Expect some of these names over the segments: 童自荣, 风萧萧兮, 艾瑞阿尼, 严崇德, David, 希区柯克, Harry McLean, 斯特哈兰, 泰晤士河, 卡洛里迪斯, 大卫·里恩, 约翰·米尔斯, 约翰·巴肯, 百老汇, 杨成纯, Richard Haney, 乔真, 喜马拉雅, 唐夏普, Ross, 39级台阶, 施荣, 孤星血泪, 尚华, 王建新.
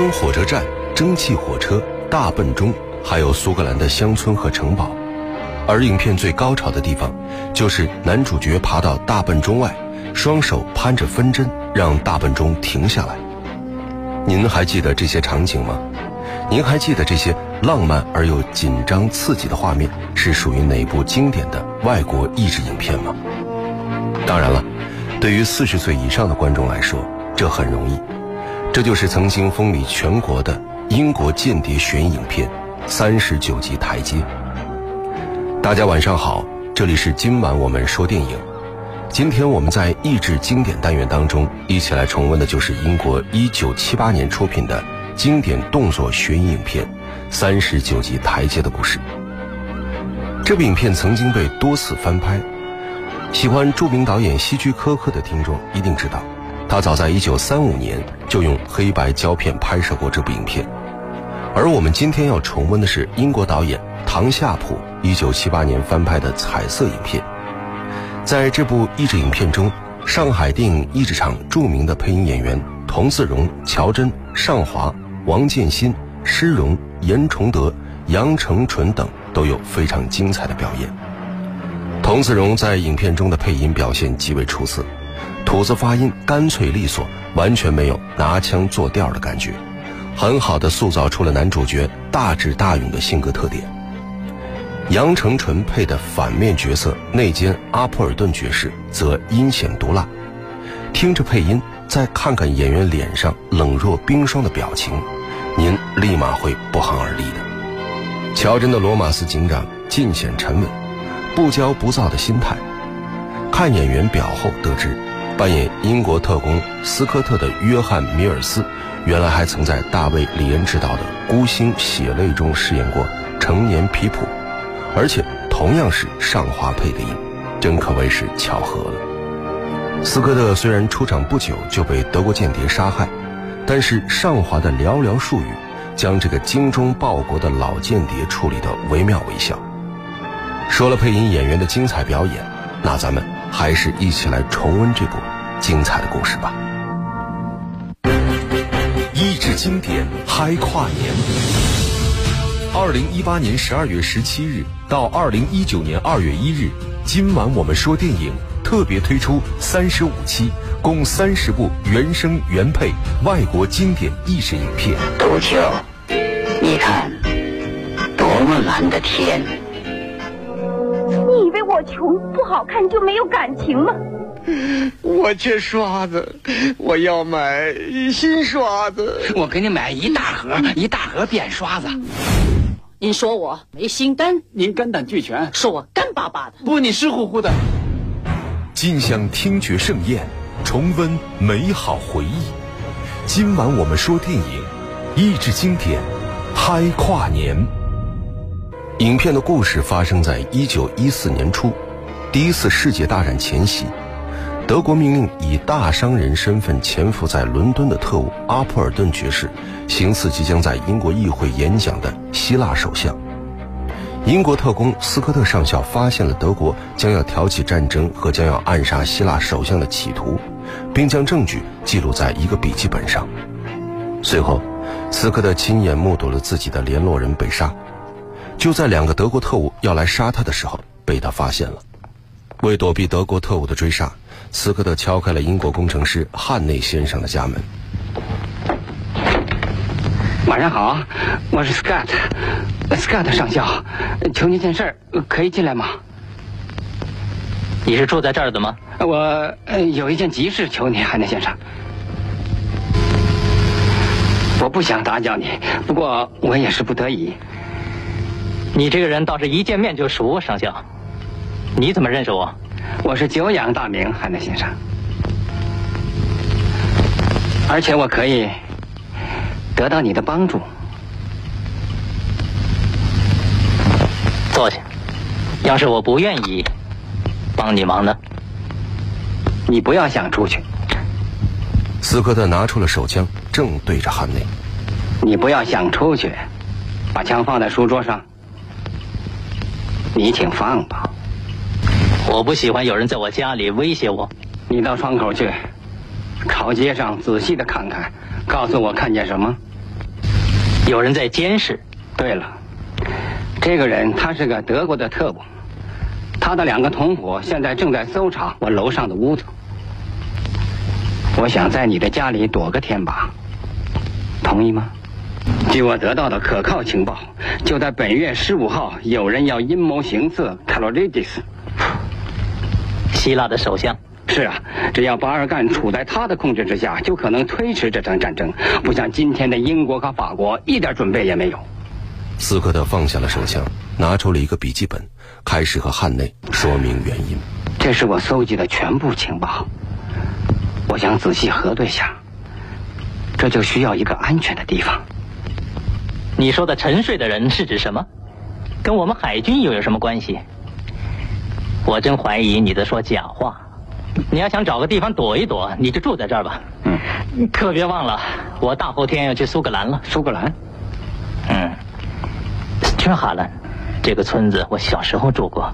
中火车站、蒸汽火车、大笨钟，还有苏格兰的乡村和城堡。而影片最高潮的地方，就是男主角爬到大笨钟外，双手攀着分针，让大笨钟停下来。您还记得这些场景吗？您还记得这些浪漫而又紧张刺激的画面是属于哪部经典的外国译制影片吗？当然了，对于40岁以上的观众来说，这很容易。这就是曾经风靡全国的英国间谍悬疑影片《39级台阶》。大家晚上好，这里是今晚我们说电影。今天我们在译制经典单元当中，一起来重温的就是英国1978年出品的经典动作悬疑影片《39级台阶》的故事。这部影片曾经被多次翻拍，喜欢著名导演希区柯克的听众一定知道，他早在1935年就用黑白胶片拍摄过这部影片。而我们今天要重温的是英国导演唐夏普1978年翻拍的彩色影片。在这部译制影片中，上海电影译制厂著名的配音演员童自荣、乔真、尚华、王建新、施荣、严崇德、杨成纯等都有非常精彩的表演。童自荣在影片中的配音表现极为出色，吐字发音干脆利索，完全没有拿腔作调的感觉，很好的塑造出了男主角大智大勇的性格特点。杨成纯配的反面角色内奸阿普尔顿爵士则阴险毒辣，听着配音，再看看演员脸上冷若冰霜的表情，您立马会不寒而栗的。乔真的罗马斯警长尽显沉稳、不骄不躁的心态。看演员表后得知，扮演英国特工斯科特的约翰·米尔斯，原来还曾在大卫·里恩执导的《孤星血泪》中饰演过成年皮普。而且同样是上华配的音，真可谓是巧合了。斯科特虽然出场不久就被德国间谍杀害，但是上华的寥寥数语，将这个精忠报国的老间谍处理得惟妙惟肖。说了配音演员的精彩表演，那咱们还是一起来重温这部精彩的故事吧。译制经典嗨跨年，2018年12月17日到2019年2月1日，今晚我们说电影特别推出35期，共30部原声原配外国经典译制影片。秃鹫，你看，多么蓝的天！你以为我穷不好看就没有感情吗？我缺刷子，我要买新刷子。我给你买一大盒便刷子。您说我没心肝，您肝胆俱全；说我干巴巴的，不，你湿乎乎的。尽享听觉盛宴，重温美好回忆。今晚我们说电影，译制经典，嗨跨年。影片的故事发生在1914年初，第一次世界大战前夕，德国命令以大商人身份潜伏在伦敦的特务阿普尔顿爵士行刺即将在英国议会演讲的希腊首相。英国特工斯科特上校发现了德国将要挑起战争和将要暗杀希腊首相的企图，并将证据记录在一个笔记本上。随后斯科特亲眼目睹了自己的联络人被杀，就在2个德国特务要来杀他的时候被他发现了。为躲避德国特务的追杀，斯科特敲开了英国工程师汉内先生的家门。晚上好，我是 Scott 上校，求您件事儿，可以进来吗？你是住在这儿的吗？我有一件急事求您，汉内先生。我不想打搅你，不过我也是不得已。你这个人倒是一见面就熟，上校。你怎么认识我？我是久仰大名，汉内先生。而且我可以得到你的帮助。坐下。要是我不愿意帮你忙呢？你不要想出去。斯科特拿出了手枪，正对着汉内。你不要想出去，把枪放在书桌上。你请放吧。我不喜欢有人在我家里威胁我。你到窗口去，朝街上仔细的看看，告诉我看见什么。有人在监视。对了，这个人他是个德国的特务，他的两个同伙现在正在搜查我楼上的屋子。我想在你的家里躲个天吧，同意吗？据我得到的可靠情报，就在本月15号，有人要阴谋行刺卡洛里迪斯，希腊的首相。 是啊，只要巴尔干处在他的控制之下，就可能推迟这场战争。不像今天的英国和法国，一点准备也没有。斯科特放下了手枪，拿出了一个笔记本，开始和汉内说明原因。这是我搜集的全部情报，我想仔细核对下。这就需要一个安全的地方。你说的沉睡的人是指什么？跟我们海军又有什么关系？我真怀疑你在说假话。 你要想找个地方躲一躲，你就住在这儿吧。嗯，可别忘了，我大后天要去苏格兰了。苏格兰？嗯，斯特哈兰这个村子我小时候住过，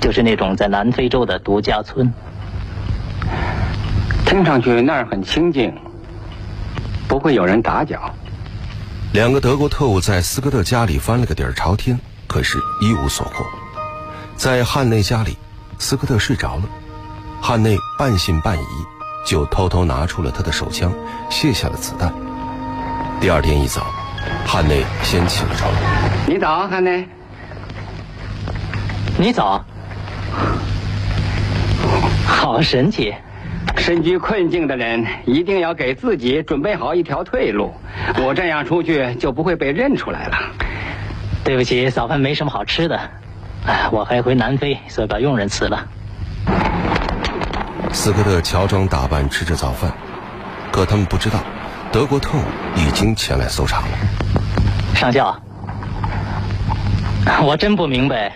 就是那种在南非洲的独家村。听上去那儿很清静，不会有人打搅。两个德国特务在斯科特家里翻了个底儿朝天，可是一无所获。在汉内家里，斯科特睡着了。 汉内半信半疑，就偷偷拿出了他的手枪，卸下了子弹。第二天一早，汉内先起了床。你早，汉内。你早。好神奇！身居困境的人一定要给自己准备好一条退路。我这样出去就不会被认出来了。对不起，早饭没什么好吃的。我还回南非，所以把佣人辞了。 斯科特乔装打扮吃着早饭，可他们不知道，德国特务已经前来搜查了。上校，我真不明白，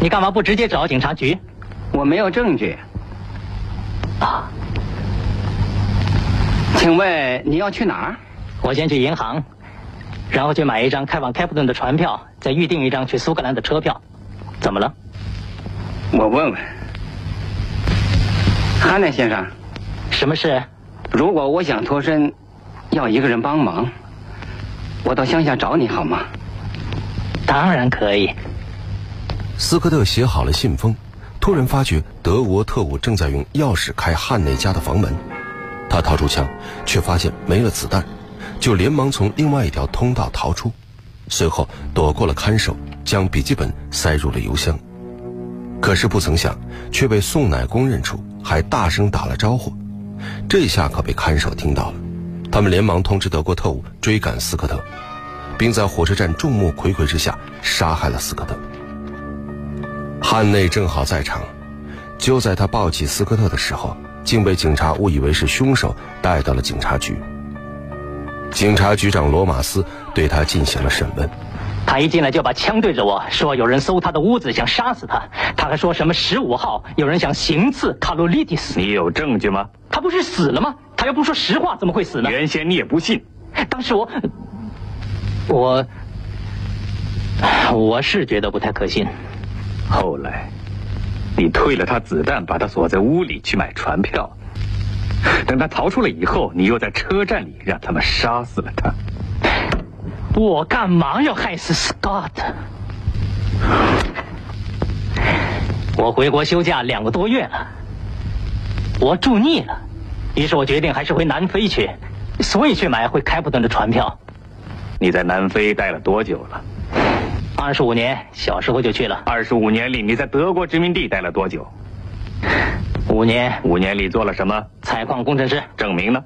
你干嘛不直接找警察局？我没有证据。啊，请问你要去哪儿？我先去银行，然后去买一张开往开普敦的船票，再预定一张去苏格兰的车票。怎么了？我问问。 哈内先生，什么事？如果我想脱身，要一个人帮忙，我到乡下找你好吗？当然可以。斯科特写好了信封，突然发觉德国特务正在用钥匙开汉内家的房门，他掏出枪，却发现没了子弹，就连忙从另外一条通道逃出，随后躲过了看守，将笔记本塞入了邮箱。 可是不曾想，却被送奶工认出，还大声打了招呼。这下可被看守听到了，他们连忙通知德国特务追赶斯科特，并在火车站众目睽睽之下杀害了斯科特。汉内正好在场，就在他抱起斯科特的时候，竟被警察误以为是凶手，带到了警察局。警察局长罗马斯对他进行了审问。 他一进来就把枪对着我，说有人搜他的屋子，想杀死他。他还说什么15号有人想行刺卡洛利迪斯。你有证据吗？他不是死了吗？他要不说实话，怎么会死呢？原先你也不信。当时我是觉得不太可信。后来，你退了他子弹，把他锁在屋里去买船票。等他逃出来以后，你又在车站里让他们杀死了他。 我干嘛要害死 Scott？ 我回国休假2个多月了，我住腻了，于是我决定还是回南非去，所以去买回开普敦的船票。你在南非待了多久了？25年，小时候就去了。25年里，你在德国殖民地待了多久？5年。5年里做了什么？采矿工程师。证明呢？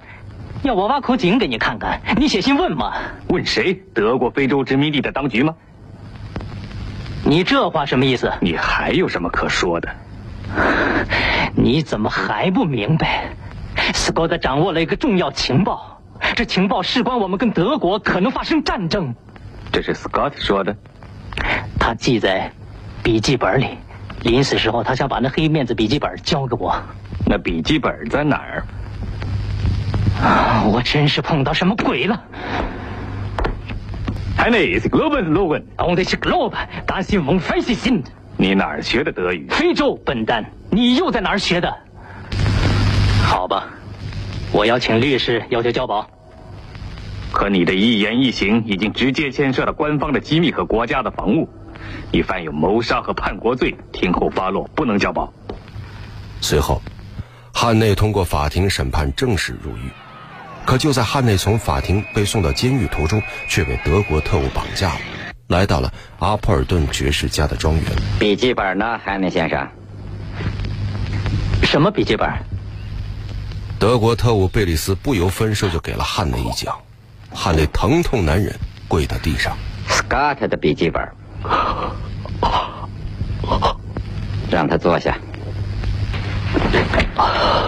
要我挖口井给你看看，你写信问嘛？问谁？德国非洲殖民地的当局吗？你这话什么意思？你还有什么可说的？你怎么还不明白？斯科特掌握了一个重要情报，这情报事关我们跟德国可能发生战争。这是斯科特说的，他记在笔记本里。临死时候，他想把那黑面子笔记本交给我。那笔记本在哪儿？ 我真是碰到什么鬼了！你哪儿学的德语？非洲，笨蛋！你又在哪儿学的？好吧，我要请律师要求交保。可你的一言一行已经直接牵涉了官方的机密和国家的防务，你犯有谋杀和叛国罪，听候发落，不能交保。随后，汉内通过法庭审判正式入狱，可就在汉内从法庭被送到监狱途中，却被德国特务绑架了，来到了阿普尔顿爵士家的庄园。笔记本呢，汉内先生？什么笔记本？德国特务贝里斯不由分说就给了汉内一脚，汉内疼痛难忍，跪在地上。Scott 的笔记本，让他坐下。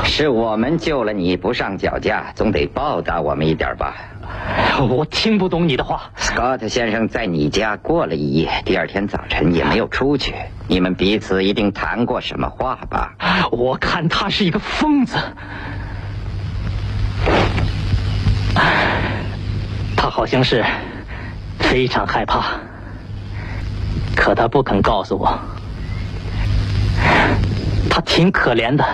是我们救了你不上绞架，总得报答我们一点吧。我听不懂你的话。Scott 先生在你家过了一夜，第二天早晨也没有出去。你们彼此一定谈过什么话吧？我看他是一个疯子，他好像是非常害怕，可他不肯告诉我。他挺可怜的，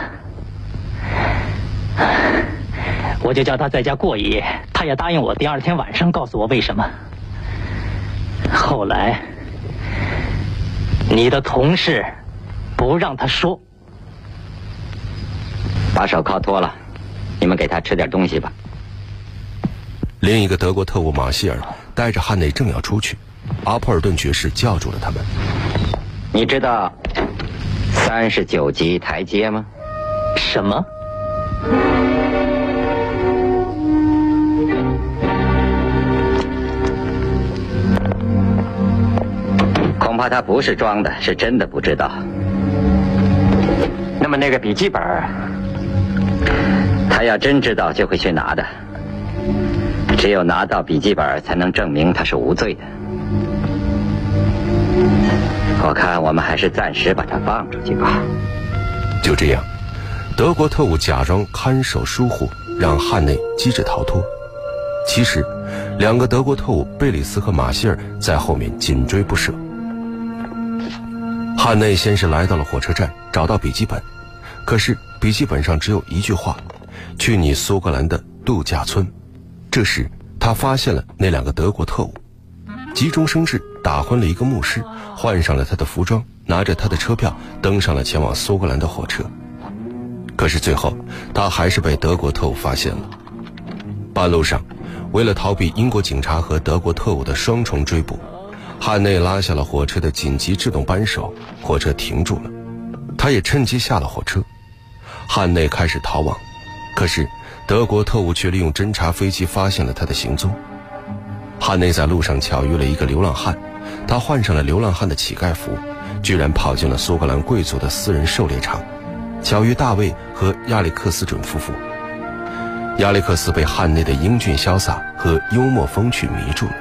我就叫他在家过一夜，他也答应我第二天晚上告诉我为什么。后来你的同事不让他说。把手铐脱了，你们给他吃点东西吧。另一个德国特务马希尔带着汉内正要出去，阿普尔顿爵士叫住了他们。你知道39级台阶吗？什么？恐怕他不是装的，是真的不知道。那么那个笔记本，他要真知道就会去拿的。只有拿到笔记本才能证明他是无罪的。我看我们还是暂时把他放出去吧。就这样，德国特务假装看守疏忽，让汉内机智逃脱。其实两个德国特务贝里斯和马希尔在后面紧追不舍。汉内先是来到了火车站，找到笔记本，可是笔记本上只有一句话：去你苏格兰的度假村。这时他发现了那两个德国特务，急中生智，打昏了一个牧师，换上了他的服装，拿着他的车票，登上了前往苏格兰的火车。可是最后他还是被德国特务发现了。半路上，为了逃避英国警察和德国特务的双重追捕，汉内拉下了火车的紧急制动扳手，火车停住了，他也趁机下了火车。汉内开始逃亡，可是德国特务却利用侦察飞机发现了他的行踪。汉内在路上巧遇了一个流浪汉，他换上了流浪汉的乞丐服，居然跑进了苏格兰贵族的私人狩猎场，巧遇大卫和亚历克斯准夫妇。亚历克斯被汉内的英俊潇洒和幽默风趣迷住了，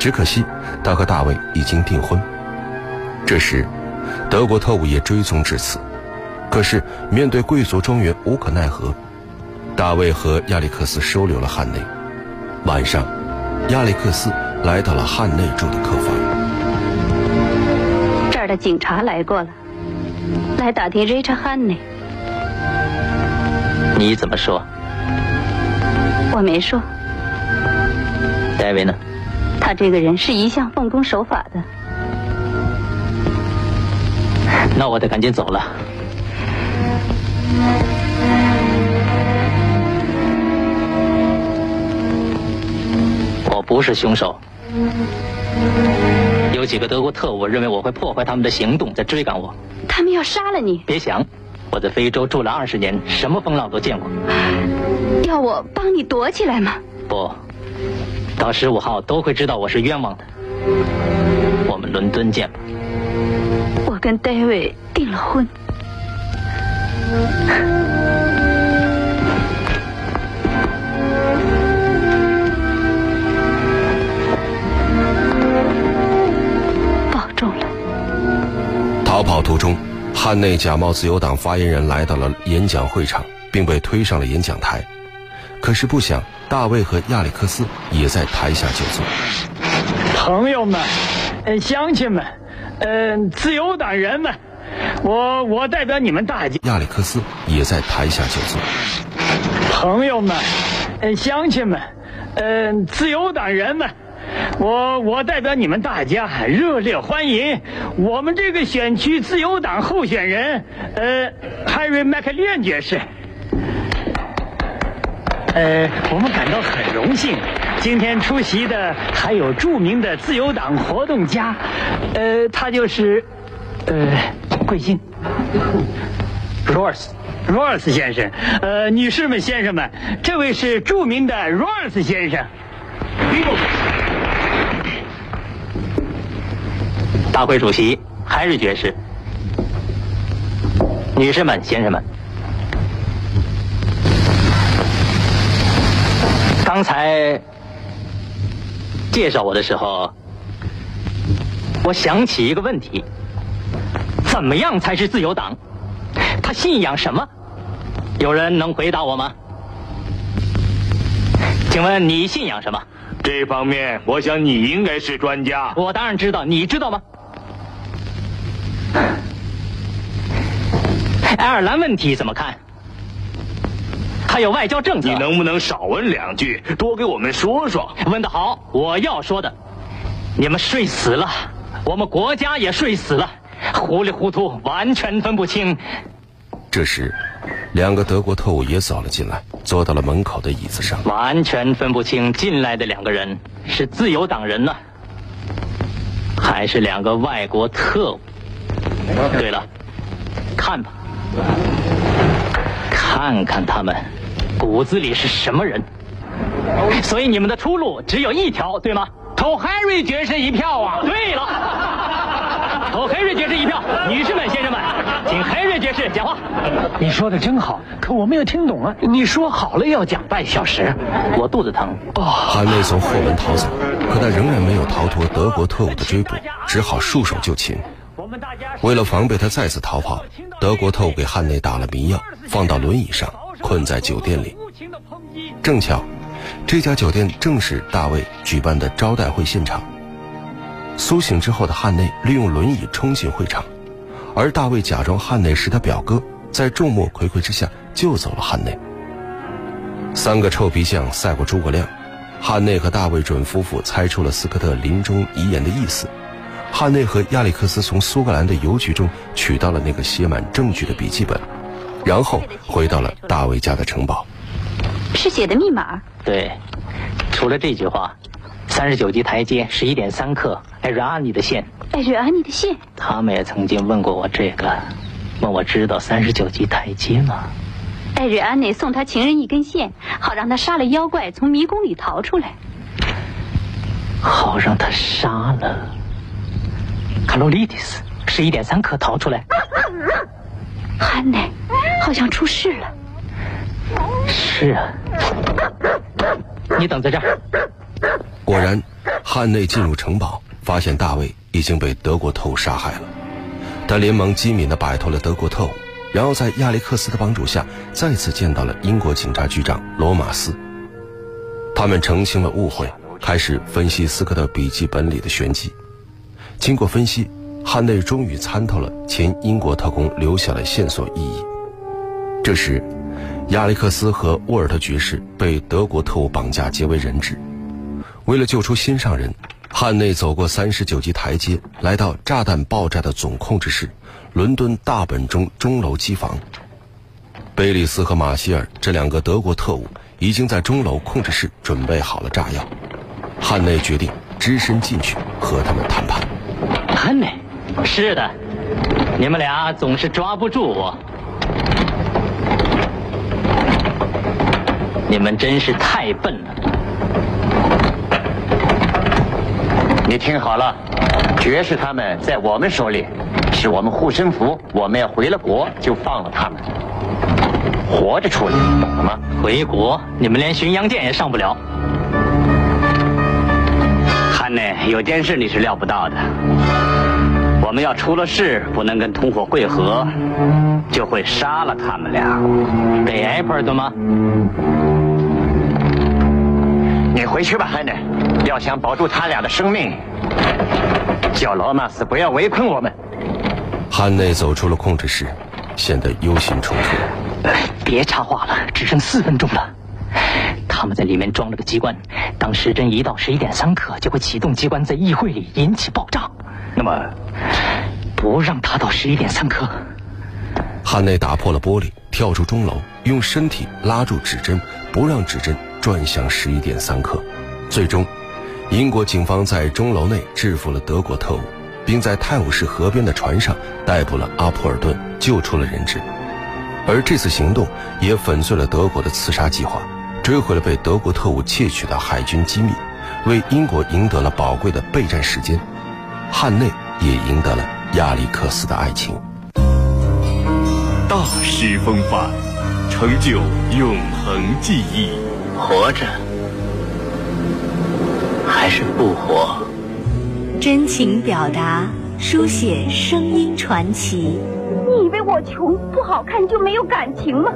只可惜他和大卫已经订婚。这时德国特务也追踪至此，可是面对贵族庄园无可奈何，大卫和亚历克斯收留了汉内。晚上，亚历克斯来到了汉内住的客房。这儿的警察来过了，来打听 Richard Haney。 你怎么说？我没说。David 呢？他这个人是一向奉公守法的。那我得赶紧走了。我不是凶手，有几个德国特务认为我会破坏他们的行动，在追赶我。他们要杀了你？别想，我在非洲住了20年，什么风浪都见过。要我帮你躲起来吗？不，到15号都会知道我是冤枉的。我们伦敦见吧。我跟 David 订了婚。逃跑途中，汉内假冒自由党发言人来到了演讲会场，并被推上了演讲台。可是不想，大卫和亚历克斯也在台下就坐。朋友们，乡亲们，自由党人们，我代表你们大家。亚历克斯也在台下就坐。朋友们，乡亲们，自由党人们，我代表你们大家热烈欢迎我们这个选区自由党候选人Harry McLean 爵士。我们感到很荣幸，今天出席的还有著名的自由党活动家，他就是贵姓 Ross 先生，女士们、先生们，这位是著名的 Ross 先生。大会主席Harry爵士，女士们、先生们，刚才介绍我的时候，我想起一个问题：怎么样才是自由党？他信仰什么？有人能回答我吗？请问你信仰什么？这方面，我想你应该是专家。我当然知道，你知道吗？爱尔兰问题怎么看？还有外交政策。你能不能少问两句，多给我们说说？问得好，我要说的。你们睡死了，我们国家也睡死了，糊里糊涂，完全分不清。这时，两个德国特务也扫了进来，坐到了门口的椅子上。完全分不清进来的两个人是自由党人呢，还是两个外国特务？对了，看吧，看看他们骨子里是什么人。所以你们的出路只有一条，对吗？投 Harry 爵士一票啊！对了，投 Harry 爵士一票。女士们、先生们，请 Harry 爵士讲话。你说的真好，可我没有听懂啊！你说好了要讲半小时，我肚子疼。韩内从后门逃走，可他仍然没有逃脱德国特务的追捕，只好束手就擒。为了防备他再次逃跑，德国特务给汉内打了迷药，放到轮椅上，困在酒店里。正巧，这家酒店正是大卫举办的招待会现场。苏醒之后的汉内利用轮椅冲进会场，而大卫假装汉内是他表哥，在众目睽睽之下救走了汉内。三个臭皮匠赛过诸葛亮，汉内和大卫准夫妇猜出了斯科特临终遗言的意思。汉内和亚历克斯从苏格兰的邮局中取到了那个写满证据的笔记本，然后回到了大卫家的城堡。是写的密码。对，除了这句话，39级台阶11:3艾瑞阿尼的线。艾瑞阿尼的线。他们也曾经问过我这个，问我知道39级台阶吗？艾瑞阿尼送他情人一根线，好让他杀了妖怪，从迷宫里逃出来。好让他杀了卡洛利蒂斯，11:3逃出来。汉内好像出事了。是啊，你等在这儿。果然，汉内进入城堡，发现大卫已经被德国特务杀害了。他连忙机敏地摆脱了德国特务，然后在亚历克斯的帮助下，再次见到了英国警察局长罗马斯。他们澄清了误会，开始分析斯科特笔记本里的玄机。经过分析，汉内终于参透了前英国特工留下的线索意义。这时，亚历克斯和沃尔特爵士被德国特务绑架，结为人质。为了救出心上人，汉内走过39级台阶，来到炸弹爆炸的总控制室——伦敦大本钟钟楼机房。贝里斯和马歇尔这两个德国特务已经在钟楼控制室准备好了炸药。汉内决定只身进去和他们谈判。汉内，是的，你们俩总是抓不住我，你们真是太笨了。你听好了，爵士他们在我们手里，是我们护身符，我们要回了国就放了他们，活着出来，懂了吗？回国，你们连巡洋舰也上不了。汉内，有件事你是料不到的，我们要出了事，不能跟同伙会合，就会杀了他们俩。北埃普尔的吗？你回去吧，汉内，要想保住他俩的生命，叫罗马斯不要围困我们。汉内走出了控制室，显得忧心忡忡。别插话了，只剩4分钟了。他们在里面装了个机关，当时针移到11点3刻，就会启动机关，在议会里引起爆炸。那么，不让他到11点3刻。汉内打破了玻璃，跳出钟楼，用身体拉住指针，不让指针转向11点3刻。最终，英国警方在钟楼内制服了德国特务，并在泰晤士河边的船上逮捕了阿普尔顿，救出了人质。而这次行动也粉碎了德国的刺杀计划，追回了被德国特务窃取的海军机密，为英国赢得了宝贵的备战时间。汉内也赢得了亚历克斯的爱情。大师风范，成就永恒记忆。活着还是不活？真情表达，书写声音传奇。你以为我穷不好看就没有感情吗？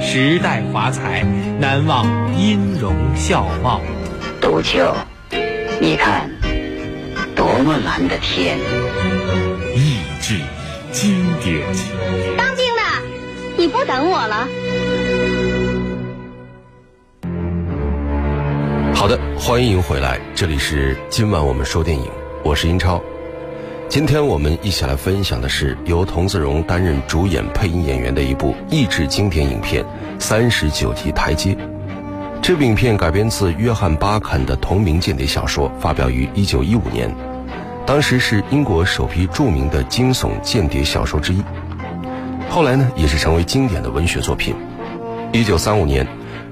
时代华彩，难忘音容笑貌。杜秋，你看多么蓝的天。意志经典。当静的，你不等我了。好的，欢迎回来，这里是今晚我们说电影，我是英超。今天我们一起来分享的是由童自荣担任主演配音演员的一部益智经典影片《39级台阶》。这部影片改编自约翰·巴肯的同名间谍小说，发表于1915年，当时是英国首批著名的惊悚间谍小说之一，后来呢也是成为经典的文学作品。1935年，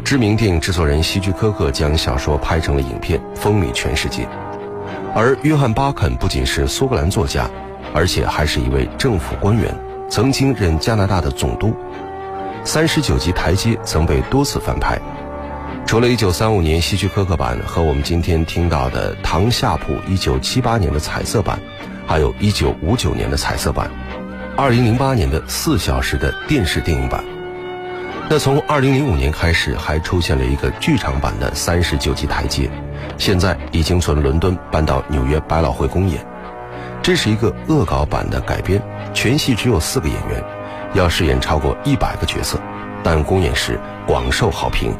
知名电影制作人希区柯克将小说拍成了影片，风靡全世界。而约翰·巴肯不仅是苏格兰作家，而且还是一位政府官员，曾经任加拿大的总督。39级台阶曾被多次翻拍，除了1935年希区柯克版和我们今天听到的唐夏普1978年的彩色版，还有1959年的彩色版，2008年的4小时的电视电影版。那从2005年开始，还出现了一个剧场版的39级台阶，现在已经从伦敦搬到纽约百老汇公演。这是一个恶搞版的改编，全戏只有4个演员，要饰演超过100个角色，但公演时广受好评。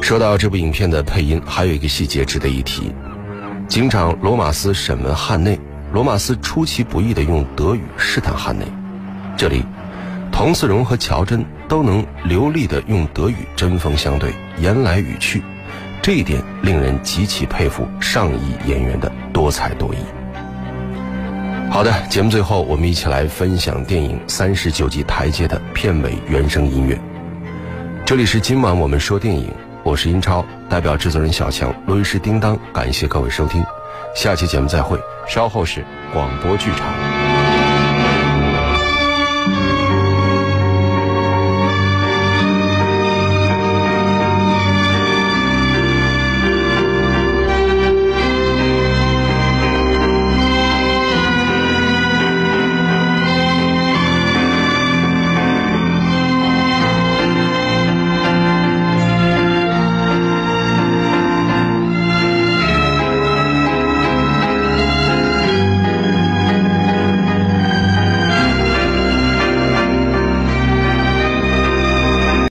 说到这部影片的配音，还有一个细节值得一提，警长罗马斯审问汉内，罗马斯出其不意地用德语试探汉内。这里童自荣和乔真都能流利地用德语针锋相对，言来语去，这一点令人极其佩服上亿演员的多才多艺。好的，节目最后我们一起来分享电影《39级台阶》的片尾原声音乐。这里是今晚我们说电影，我是英超，代表制作人小强、录音师叮当，感谢各位收听，下期节目再会。稍后是广播剧场。